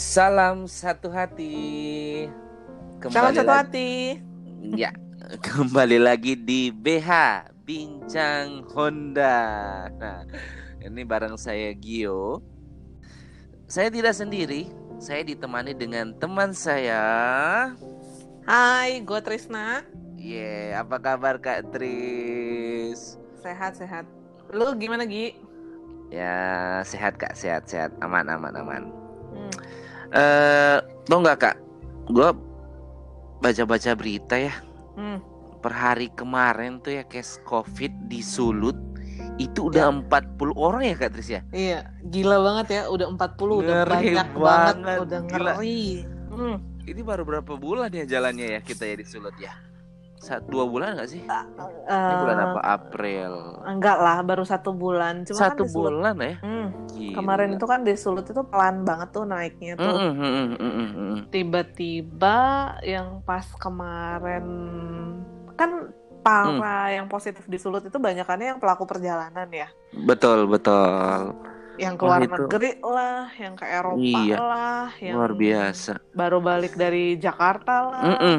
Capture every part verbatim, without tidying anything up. Salam satu hati. Kembali Salam satu lagi. hati. Ya, kembali lagi di B H Bincang Honda. Nah, ini bareng saya Gio. Saya tidak sendiri, saya ditemani dengan teman saya. Hai, Goh Trisna. Ye, yeah, apa kabar Kak Tris? Sehat-sehat. Lu gimana, Gi? Ya, sehat Kak, sehat-sehat. Aman, aman, aman. Hmm. Eh, tau nggak Kak? Gue baca-baca berita ya. Hmm. Per hari kemarin tuh ya case COVID di Sulut itu udah ya. empat puluh orang ya Kak Tris ya? Iya, gila banget ya. Udah empat puluh, ngeri udah banyak banget, banget. Udah ngeri. Hmm. Ini baru berapa bulan ya jalannya ya kita ya di Sulut ya? Satu dua bulan nggak sih? Uh, Ini bulan apa? April? Enggak lah, baru satu bulan. Cuma satu kan bulan ya? Hmm. Kemarin itu kan di Sulut itu pelan banget tuh naiknya tuh. Mm, mm, mm, mm, mm. Tiba-tiba yang pas kemarin kan para mm. yang positif di Sulut itu banyakannya yang pelaku perjalanan ya. Betul betul. Yang ke luar negeri lah, yang ke Eropa iya. lah, yang luar biasa. Baru balik dari Jakarta lah. Mm, mm.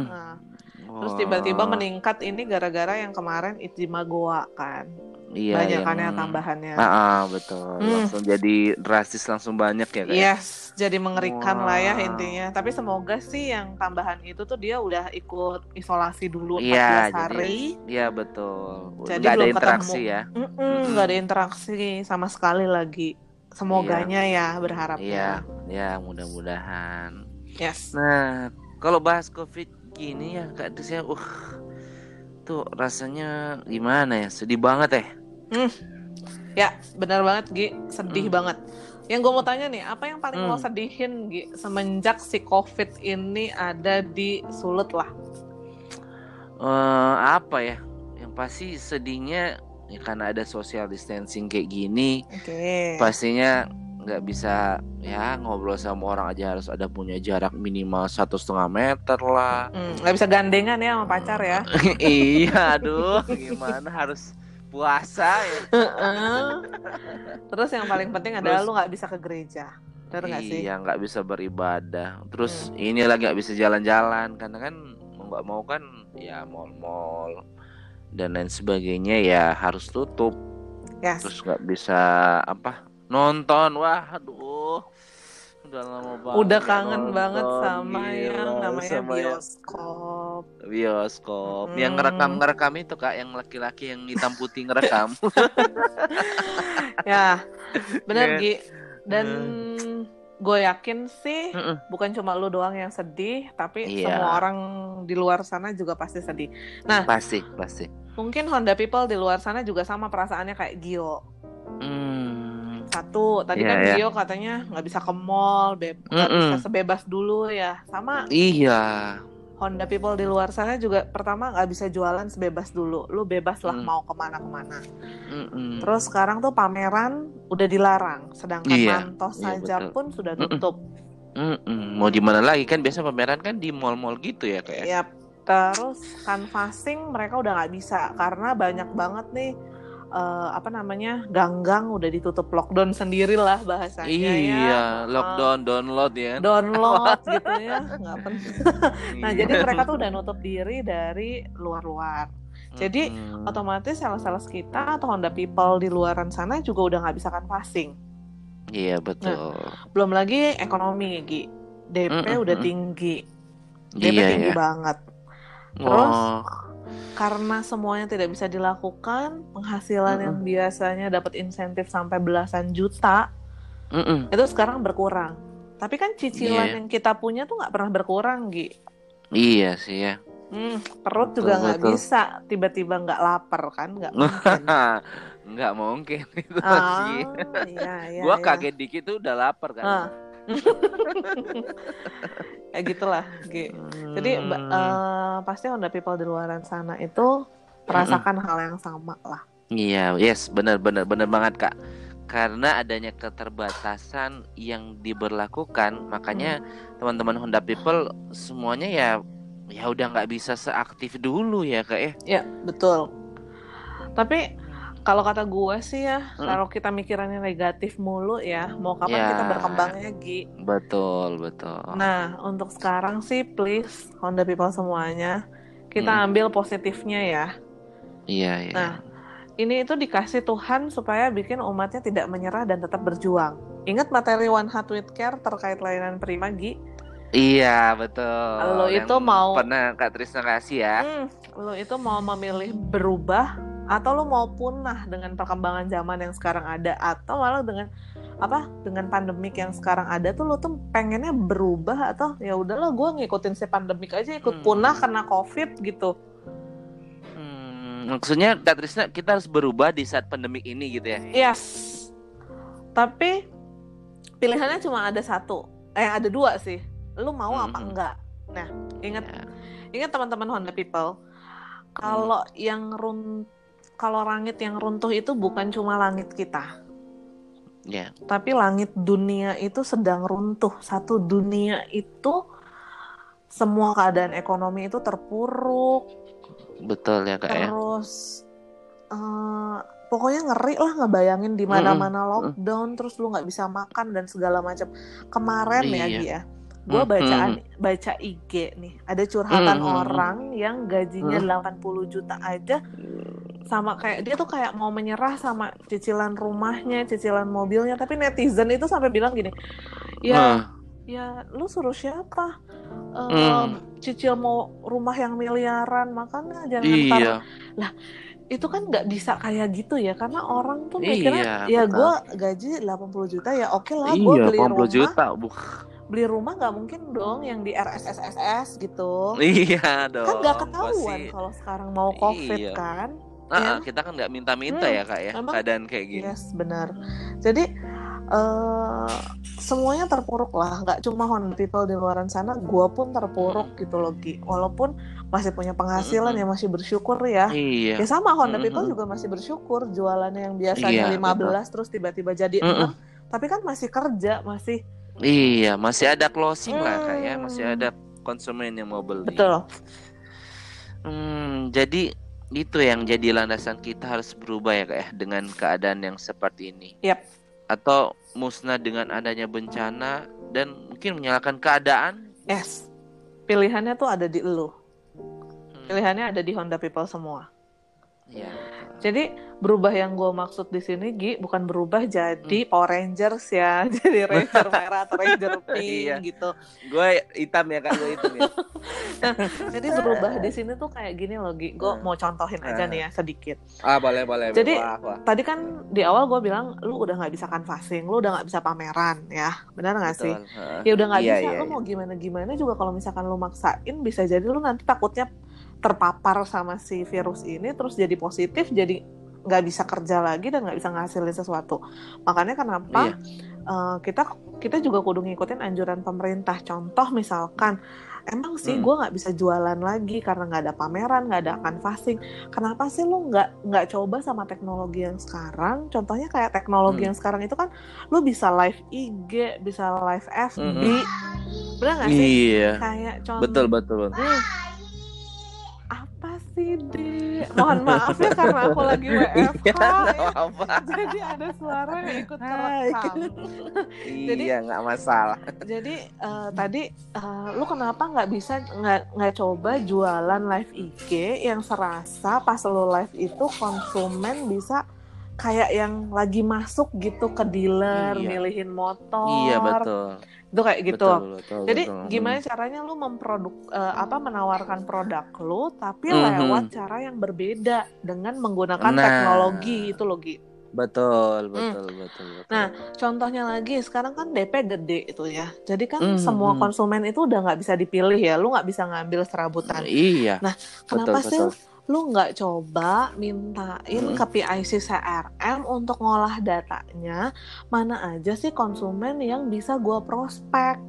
Nah, terus tiba-tiba meningkat ini gara-gara yang kemarin itu di Magoak kan. Iya, banyakannya yang... tambahannya. Ah, betul. Hmm. Langsung jadi drastis, langsung banyak ya guys. Yes, jadi mengerikan wow. lah ya intinya. Tapi semoga sih yang tambahan itu tuh dia udah ikut isolasi dulu empat belas ya, hari. Iya, betul. Jadi nggak ada interaksi ketemu. ya. Mm-mm, nggak ada interaksi sama sekali lagi. Semoganya ya, ya berharapnya. Iya, ya, mudah-mudahan. Yes. Nah, kalau bahas COVID gini ya Kak Tris ya, uh, tuh rasanya gimana ya, sedih banget eh. Mm. Ya benar banget Gi, sedih mm. banget. Yang gue mau tanya nih, apa yang paling mm. lo sedihin Gi semenjak si COVID ini ada di Sulut lah? Uh, apa ya, yang pasti sedihnya ya karena ada social distancing kayak gini, okay. pastinya nggak bisa ya ngobrol sama orang aja harus ada punya jarak minimal satu setengah meter lah, nggak hmm, bisa gandengan ya sama pacar ya. Iya, aduh gimana, harus puasa ya. Terus yang paling penting adalah terus, lu nggak bisa ke gereja, benar nggak sih? Iya, nggak bisa beribadah. Terus hmm. ini lagi nggak bisa jalan-jalan karena kan nggak mau kan ya mal-mal dan lain sebagainya ya harus tutup. Yes. Terus nggak bisa apa? Nonton, wah aduh udah lama banget udah kangen nonton, banget sama gila, yang namanya sama bioskop bioskop hmm. yang ngerekam-ngerekam itu Kak, yang laki-laki yang hitam putih ngerekam. Ya benar yeah. Gi, dan hmm. gue yakin sih Mm-mm. bukan cuma lu doang yang sedih, tapi yeah. semua orang di luar sana juga pasti sedih. Nah pasti pasti mungkin Honda people di luar sana juga sama perasaannya kayak Gio. hmm. Satu, tadi yeah, kan Gio yeah. katanya nggak bisa ke mall, beb- nggak bisa sebebas dulu ya. Sama iya. Honda people di luar sana juga pertama nggak bisa jualan sebebas dulu. Lu bebas lah mm. mau kemana-kemana. Mm-mm. Terus sekarang tuh pameran udah dilarang. Sedangkan yeah. Mantos yeah, saja betul. pun sudah tutup. Mm-mm. Mau di mana lagi kan, biasa pameran kan di mall-mall gitu ya kayak. Yap. Terus canvassing mereka udah nggak bisa karena banyak banget nih. Uh, apa namanya, gang-gang udah ditutup, lockdown sendirilah bahasanya. Iya, ya. lockdown, uh, download ya. Download gitu ya, nggak penting. Nah, jadi mereka tuh udah nutup diri dari luar-luar. Jadi mm-hmm. otomatis sales-sales kita atau Honda people di luaran sana juga udah nggak bisa canvassing. Iya betul. Nah, belum lagi ekonomi, Gi. D P mm-hmm. udah tinggi, D P iya, tinggi iya. banget. Terus. Wow. Karena semuanya tidak bisa dilakukan, penghasilan Mm-mm. yang biasanya dapat insentif sampai belasan juta Mm-mm. itu sekarang berkurang. Tapi kan cicilan yeah. yang kita punya tuh nggak pernah berkurang, Gi. Iya sih ya. Hmm, perut betul, juga nggak bisa, tiba-tiba nggak lapar kan, nggak mungkin. Nggak mungkin itu sih. Ah, iya, iya, gua iya. kaget dikit tuh udah lapar kan. Ah. Ya gitulah, G. Jadi hmm. uh, pasti Honda people di luaran sana itu merasakan hmm. hal yang sama lah. Iya, yes, benar-benar benar banget Kak. Karena adanya keterbatasan yang diberlakukan, makanya hmm. teman-teman Honda people semuanya ya, ya udah nggak bisa seaktif dulu ya Kak ya. Iya, betul. Tapi Kalau kata gue sih ya, hmm. kalau kita mikirannya negatif mulu ya, mau kapan ya, kita berkembangnya, Gi. Betul, betul. Nah, untuk sekarang sih please Honda people semuanya, kita hmm. ambil positifnya ya. Iya, iya. Nah, ini itu dikasih Tuhan supaya bikin umatnya tidak menyerah dan tetap berjuang. Ingat materi One Heart with Care terkait layanan prima, Gi? Iya, betul. Lo itu mau... Pernah Kak Trisna kasih ya. Hmm, lo itu mau memilih berubah atau lo mau punah dengan perkembangan zaman yang sekarang ada, atau malah dengan apa, dengan pandemik yang sekarang ada tuh lo tuh pengennya berubah atau ya udahlah gue ngikutin si pandemik aja, ikut hmm. punah kena COVID gitu. Hmm, maksudnya Kak Trisna kita harus berubah di saat pandemik ini gitu ya? Yes. Tapi pilihannya cuma ada satu, eh ada dua sih. Lo mau hmm. apa enggak? Nah ingat, yeah. ingat teman-teman Honda people, kalau hmm. yang run Kalau langit yang runtuh itu bukan cuma langit kita, yeah. tapi langit dunia itu sedang runtuh. Satu dunia itu semua keadaan ekonomi itu terpuruk. Betul ya Kak. Terus ya? Uh, pokoknya ngeri lah ngebayangin di mana-mana mm-hmm. lockdown, terus lu nggak bisa makan dan segala macam. Kemarin iya. ya Gia, gue bacaan mm-hmm. baca I G nih, ada curhatan mm-hmm. orang yang gajinya mm-hmm. delapan puluh juta aja. Sama kayak dia tuh kayak mau menyerah sama cicilan rumahnya, cicilan mobilnya, tapi netizen itu sampai bilang gini, ya, hmm. ya lu suruh siapa uh, hmm. cicil mau rumah yang miliaran, makanya jangan iya. ntar. Lah itu kan nggak bisa kayak gitu ya, karena orang tuh mikirnya iya, ya gue gaji delapan puluh juta ya oke okay lah gue iya, beli delapan puluh juta. Rumah. Beli rumah nggak mungkin dong yang di R S S S S gitu. Iya dong. Kan nggak ketahuan kalau sekarang mau COVID iya. kan. Nah, ya. Kita kan nggak minta-minta hmm, ya Kak ya, emang, keadaan kayak gini. Yes, benar. Jadi uh, semuanya terpuruk lah, nggak cuma Honda people di luaran sana, gue pun terpuruk hmm. gitu loh Ki. Walaupun masih punya penghasilan hmm. ya masih bersyukur ya. Iya. Ya sama Honda hmm. people juga masih bersyukur, jualannya yang biasanya iya, lima belas terus tiba-tiba jadi enam, hmm. tapi kan masih kerja, masih. Iya, masih ada closing hmm. lah Kak ya, masih ada konsumen yang mau beli. Betul. Hmm, jadi itu yang jadi landasan kita harus berubah ya Kak ya, dengan keadaan yang seperti ini. Yap. Atau musnah dengan adanya bencana dan mungkin menyalahkan keadaan. Yes. Pilihannya tuh ada di elu. Pilihannya ada di Honda people semua. Ya. Jadi berubah yang gue maksud di sini Gi bukan berubah jadi hmm. Power Rangers ya, jadi Ranger Merah atau Ranger Pink iya. gitu. Gue hitam ya Kak, gue hitam ya. Nah, jadi berubah di sini tuh kayak gini loh Gi. Gue hmm. mau contohin aja hmm. nih ya sedikit. Ah boleh boleh. Jadi wah, wah. Tadi kan di awal gue bilang lu udah nggak bisa canvassing, lu udah nggak bisa pameran ya, benar nggak sih? Hmm. Ya udah nggak iya, bisa. Iya, lu iya. mau gimana gimana juga kalau misalkan lu maksain bisa jadi lu nanti takutnya terpapar sama si virus ini terus jadi positif, jadi nggak bisa kerja lagi dan nggak bisa ngasilin sesuatu. Makanya kenapa iya. uh, kita kita juga kudu ngikutin anjuran pemerintah. Contoh misalkan emang sih hmm. gue nggak bisa jualan lagi karena nggak ada pameran, nggak ada canvassing, kenapa sih lu nggak nggak coba sama teknologi yang sekarang? Contohnya kayak teknologi hmm. yang sekarang itu kan lu bisa live I G, bisa live F B, hmm. bener nggak sih? Iya. Kayak contoh, betul betul betul. Hmm, apa sih di mohon maaf ya karena aku lagi W F K ya, jadi ada suara yang ikut kerekam. Jadi iya nggak masalah. Jadi uh, tadi uh, lu kenapa nggak bisa nggak nggak coba jualan live I G yang serasa pas lu live itu konsumen bisa kayak yang lagi masuk gitu ke dealer, iya. milihin motor. Iya betul. Itu kayak gitu. Betul, betul, jadi betul. Gimana caranya lu memproduk uh, apa menawarkan produk lu tapi mm-hmm. lewat cara yang berbeda dengan menggunakan nah. teknologi itu loh Gi. Betul, betul, hmm. betul, betul. Nah, contohnya lagi sekarang kan D P gede itu ya. Jadi kan hmm, semua hmm. konsumen itu udah nggak bisa dipilih ya. Lu nggak bisa ngambil serabutan. Iya. Nah, kenapa betul, sih? Betul. Lu nggak coba mintain hmm. ke P I C C R M untuk ngolah datanya, mana aja sih konsumen yang bisa gue prospek.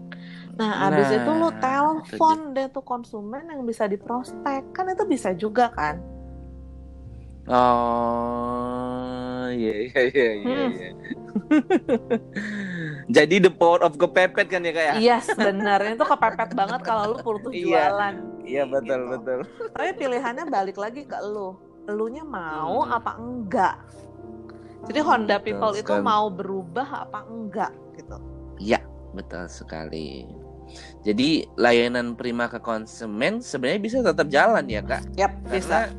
Nah, nah abis itu lu telepon deh tuh konsumen yang bisa diprospek, kan itu bisa juga kan? Oh, iya iya iya iya. Jadi the power of kepepet kan ya kayak? Iya, yes, sebenarnya itu kepepet banget kalau lu purtu jualan. Iya. Iya betul gitu. Betul. Tapi pilihannya balik lagi ke lu. elunya mau hmm. apa enggak. Jadi Honda betul people sekali. Itu mau berubah apa enggak gitu. Iya, betul sekali. Jadi layanan prima ke konsumen sebenarnya bisa tetap jalan ya, Kak? Yap, bisa.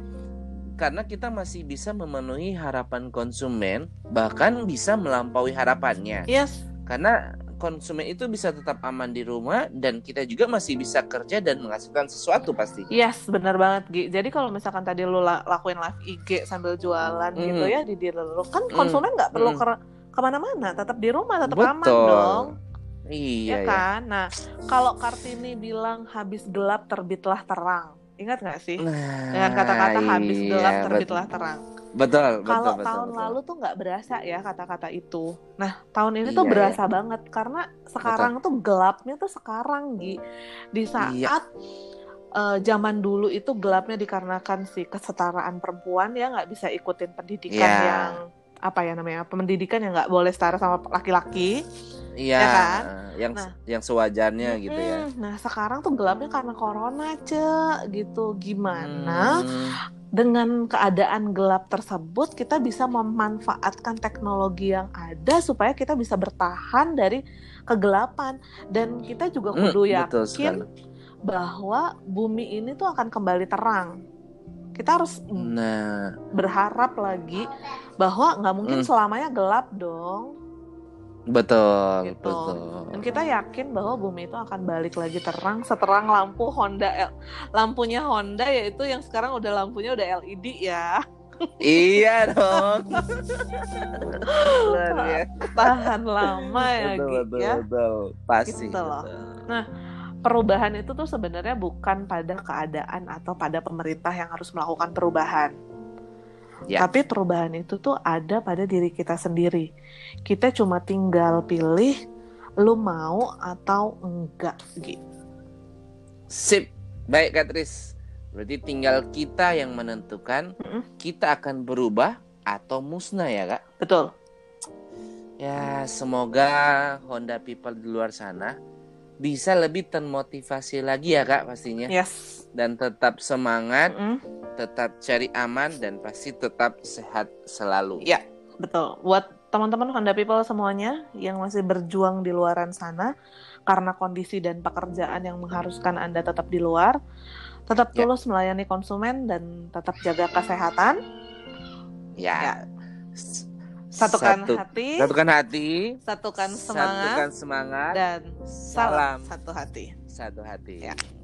Karena kita masih bisa memenuhi harapan konsumen, bahkan bisa melampaui harapannya. Yes. Karena konsumen itu bisa tetap aman di rumah dan kita juga masih bisa kerja dan menghasilkan sesuatu pastinya. Yes, benar banget, Gi. Jadi kalau misalkan tadi lu lakuin live I G sambil jualan mm. gitu ya di dealer lu, kan konsumen nggak mm. perlu ke- kemana-mana, tetap di rumah, tetap betul aman dong. Iya ya kan. Ya. Nah, kalau Kartini bilang habis gelap terbitlah terang. Ingat nggak sih? Nah, dengan kata-kata habis iya, gelap terbitlah betul terang. Betul, betul. Kalau betul, tahun betul lalu tuh nggak berasa ya kata-kata itu. Nah, tahun ini iya, tuh berasa iya banget karena sekarang betul tuh gelapnya tuh sekarang, Gi. Di saat iya. uh, zaman dulu itu gelapnya dikarenakan si kesetaraan perempuan ya nggak bisa ikutin pendidikan yeah. yang apa ya namanya pendidikan yang nggak boleh setara sama laki-laki, iya, ya kan? Yang nah, yang sewajarnya mm, gitu ya. Nah sekarang tuh gelapnya karena corona ce, gitu gimana? Hmm. Dengan keadaan gelap tersebut kita bisa memanfaatkan teknologi yang ada supaya kita bisa bertahan dari kegelapan dan kita juga kudu mm, yakin bahwa bumi ini tuh akan kembali terang. Kita harus nah. berharap lagi bahwa nggak mungkin mm. selamanya gelap dong. Betul, gitu. betul. Dan kita yakin bahwa bumi itu akan balik lagi terang seterang lampu Honda, lampunya Honda yaitu yang sekarang udah lampunya udah L E D ya. Iya dong. Benar, ya. Tahan lama ya, betul, gitu, betul, ya. Betul, pasti. Gitu loh. Nah. Perubahan itu tuh sebenarnya bukan pada keadaan atau pada pemerintah yang harus melakukan perubahan. Ya. Tapi perubahan itu tuh ada pada diri kita sendiri. Kita cuma tinggal pilih lu mau atau enggak gitu. Sip. Baik Kak Tris. Berarti tinggal kita yang menentukan mm-hmm. kita akan berubah atau musnah ya Kak? Betul. Ya semoga Honda people di luar sana bisa lebih termotivasi lagi ya Kak pastinya. Yes. Dan tetap semangat, mm-hmm. tetap cari aman dan pasti tetap sehat selalu. Ya, betul. Buat teman-teman Honda people semuanya yang masih berjuang di luaran sana karena kondisi dan pekerjaan yang mengharuskan Anda tetap di luar, tetap tulus ya. melayani konsumen dan tetap jaga kesehatan. Ya. ya. Satukan Satu, hati, satukan hati, satukan semangat, satukan semangat dan salam satu hati, satu hati. Ya.